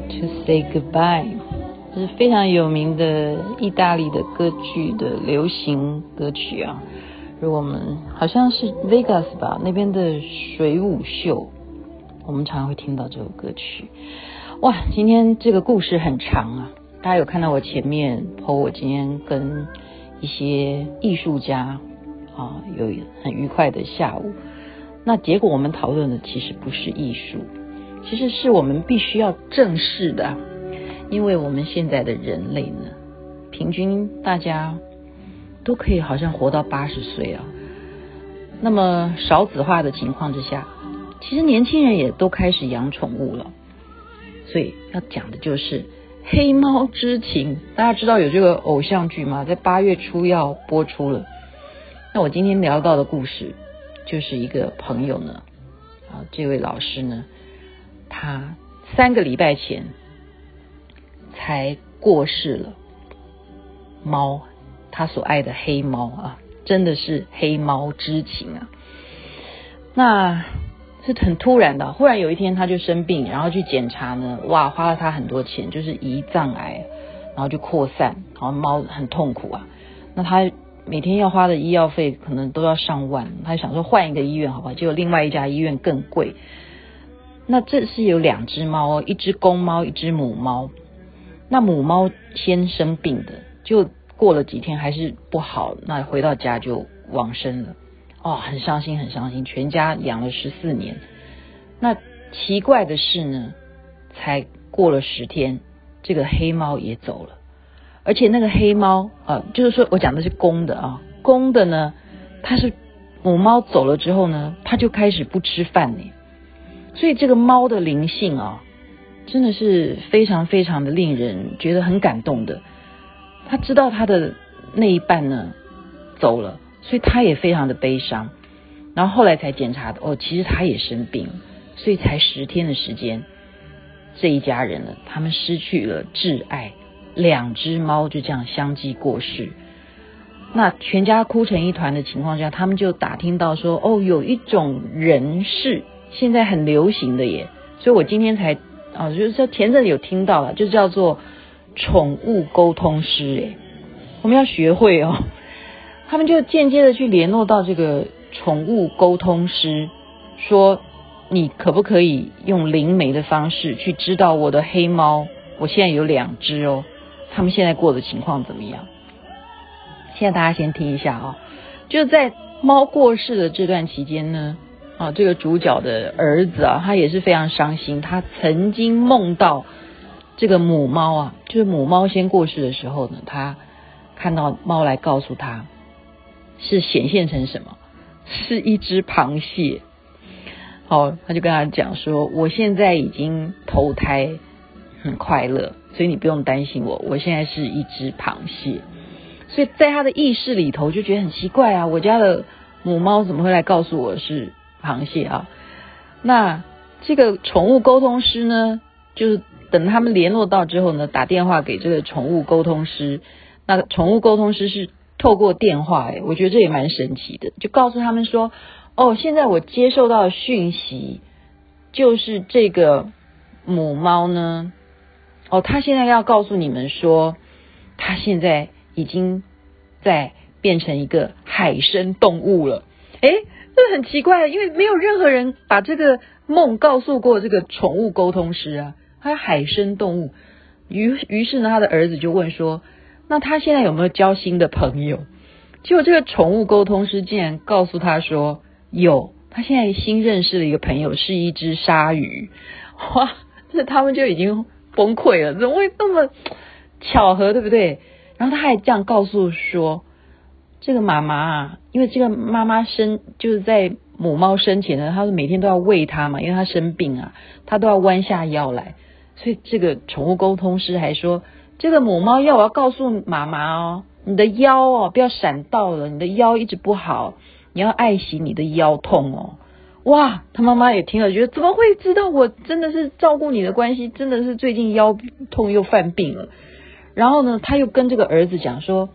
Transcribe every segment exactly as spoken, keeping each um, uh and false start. Time to Say Goodbye， 是非常有名的意大利的歌剧的流行歌曲啊。如果我们好像是 Vegas 吧，那边的水舞秀，我们常常会听到这首歌曲。哇，今天这个故事很长啊，大家有看到我前面 po 我今天跟一些艺术家啊有很愉快的下午，那结果我们讨论的其实不是艺术，其实是我们必须要正视的，因为我们现在的人类呢，平均大家都可以好像活到八十岁啊。那么少子化的情况之下，其实年轻人也都开始养宠物了，所以要讲的就是黑猫之情。大家知道有这个偶像剧吗？在八月初要播出了。那我今天聊到的故事就是一个朋友呢，啊，这位老师呢，他三个礼拜前才过世了。猫，他所爱的黑猫啊，真的是黑猫之情啊。那是很突然的，忽然有一天他就生病，然后去检查呢，哇，花了他很多钱，就是胰脏癌，然后就扩散，然后猫很痛苦啊。那他每天要花的医药费可能都要上万，他想说换一个医院好不好？结果另外一家医院更贵。那这是有两只猫哦，一只公猫，一只母猫。那母猫先生病的，就过了几天还是不好，那回到家就往生了。哦，很伤心，很伤心，全家养了十四年。那奇怪的是呢，才过了十天，这个黑猫也走了。而且那个黑猫啊、呃，就是说我讲的是公的啊，公的呢，它是母猫走了之后呢，它就开始不吃饭呢。所以这个猫的灵性啊，真的是非常非常的令人觉得很感动的。它知道它的那一半呢走了，所以它也非常的悲伤。然后后来才检查的，哦，其实它也生病，所以才十天的时间，这一家人呢，他们失去了挚爱，两只猫就这样相继过世。那全家哭成一团的情况下，他们就打听到说，哦，有一种人事现在很流行的耶，所以我今天才啊、哦，就是前阵有听到了，就叫做宠物沟通师耶，我们要学会哦。他们就间接的去联络到这个宠物沟通师，说你可不可以用灵媒的方式去知道我的黑猫，我现在有两只哦，他们现在过的情况怎么样？现在大家先听一下哦，就在猫过世的这段期间呢，啊，这个主角的儿子啊，他也是非常伤心。他曾经梦到这个母猫啊，就是母猫先过世的时候呢，他看到猫来告诉他，是显现成什么？是一只螃蟹。好，他就跟他讲说，我现在已经投胎很快乐，所以你不用担心我，我现在是一只螃蟹。所以在他的意识里头就觉得很奇怪啊，我家的母猫怎么会来告诉我是螃蟹啊？那这个宠物沟通师呢，就是等他们联络到之后呢，打电话给这个宠物沟通师。那宠物沟通师是透过电话，诶，我觉得这也蛮神奇的，就告诉他们说，哦，现在我接受到的讯息就是这个母猫呢，哦，他现在要告诉你们说，他现在已经在变成一个海生动物了。诶，这很奇怪，因为没有任何人把这个梦告诉过这个宠物沟通师啊，他海生动物。于于是呢，他的儿子就问说，那他现在有没有交新的朋友？结果这个宠物沟通师竟然告诉他说，有，他现在新认识了一个朋友，是一只鲨鱼。哇，这他们就已经崩溃了，怎么会那么巧合，对不对？然后他还这样告诉说，这个妈妈啊，因为这个妈妈生就是在母猫生前呢，她每天都要喂它嘛，因为她生病啊，她都要弯下腰来，所以这个宠物沟通师还说，这个母猫要我要告诉妈妈哦，你的腰哦不要闪到了，你的腰一直不好，你要爱惜你的腰痛哦。哇，他妈妈也听了，觉得怎么会知道我真的是照顾你的关系，真的是最近腰痛又犯病了。然后呢，他又跟这个儿子讲说，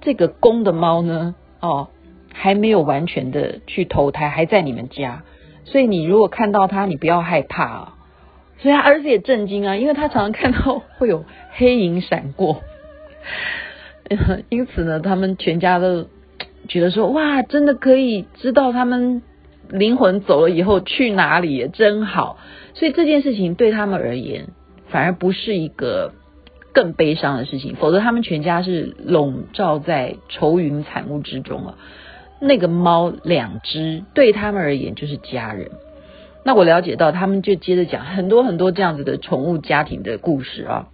这个公的猫呢，哦，还没有完全的去投胎，还在你们家，所以你如果看到它，你不要害怕啊。所以他儿子也震惊啊，因为他常常看到会有黑影闪过，因此呢他们全家都觉得说，哇，真的可以知道他们灵魂走了以后去哪里也真好。所以这件事情对他们而言反而不是一个更悲伤的事情，否则他们全家是笼罩在愁云惨雾之中了。那个猫两只对他们而言就是家人。那我了解到他们就接着讲很多很多这样子的宠物家庭的故事啊，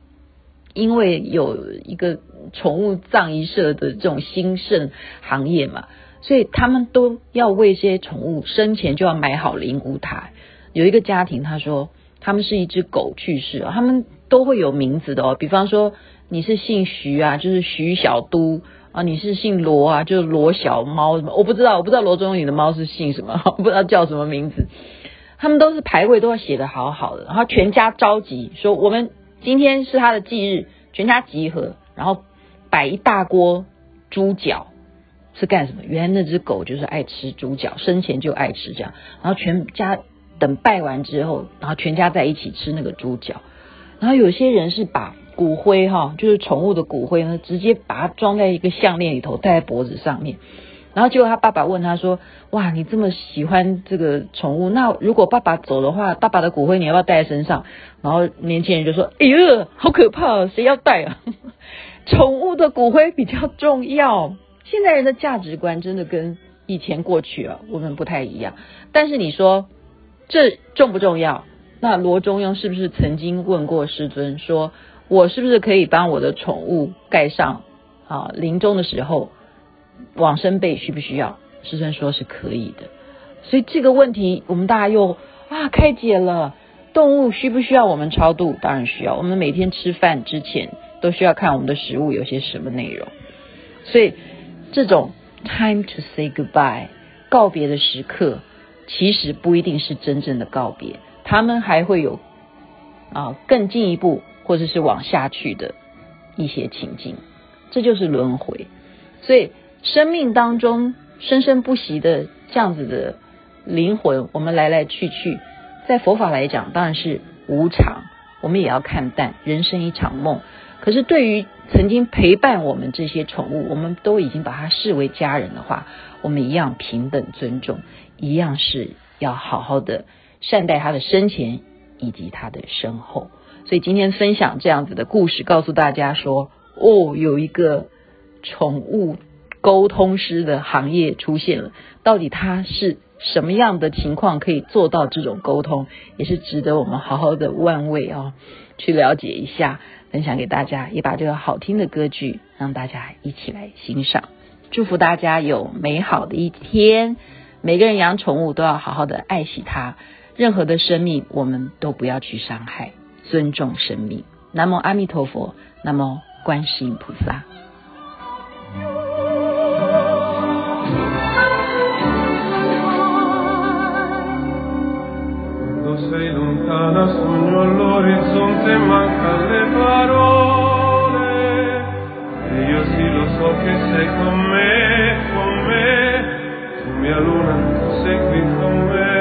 因为有一个宠物葬仪社的这种兴盛行业嘛，所以他们都要为这些宠物生前就要买好灵骨塔。有一个家庭他说他们是一只狗去世啊，他们都会有名字的哦，比方说你是姓徐啊，就是徐小都啊，你是姓罗啊，就是罗小猫什么，我不知道我不知道罗中宇的猫是姓什么，我不知道叫什么名字。他们都是牌位都要写得好好的，然后全家召集说我们今天是他的忌日，全家集合，然后摆一大锅猪脚。是干什么？原来那只狗就是爱吃猪脚，生前就爱吃这样，然后全家等拜完之后，然后全家在一起吃那个猪脚。然后有些人是把骨灰哈，就是宠物的骨灰呢，直接把它装在一个项链里头戴在脖子上面。然后结果他爸爸问他说，哇，你这么喜欢这个宠物，那如果爸爸走的话，爸爸的骨灰你要不要带在身上？然后年轻人就说，哎呦，好可怕哦，谁要带啊？宠物的骨灰比较重要。现在人的价值观真的跟以前过去啊，我们不太一样。但是你说这重不重要？那罗中庸是不是曾经问过师尊说，我是不是可以帮我的宠物盖上啊？临终的时候往生被需不需要？师尊说是可以的。所以这个问题我们大家又啊开解了。动物需不需要我们超度？当然需要，我们每天吃饭之前都需要看我们的食物有些什么内容。所以这种 time to say goodbye 告别的时刻，其实不一定是真正的告别，他们还会有啊更进一步或者是往下去的一些情境，这就是轮回。所以生命当中生生不息的这样子的灵魂，我们来来去去，在佛法来讲当然是无常，我们也要看淡，人生一场梦。可是对于曾经陪伴我们这些宠物，我们都已经把它视为家人的话，我们一样平等尊重，一样是要好好的善待它的生前以及它的身后。所以今天分享这样子的故事，告诉大家说，哦，有一个宠物沟通师的行业出现了，到底它是什么样的情况可以做到这种沟通，也是值得我们好好的万味啊、哦，去了解一下，分享给大家，也把这个好听的歌剧让大家一起来欣赏。祝福大家有美好的一天，每个人养宠物都要好好的爱惜它，任何的生命我们都不要去伤害，尊重生命。南无阿弥陀佛，南无观世音菩萨。Sei lontana, sogno all'orizzonte, mancano le parole, e io sì lo so che sei con me, con me, tu mia luna, sei qui con me.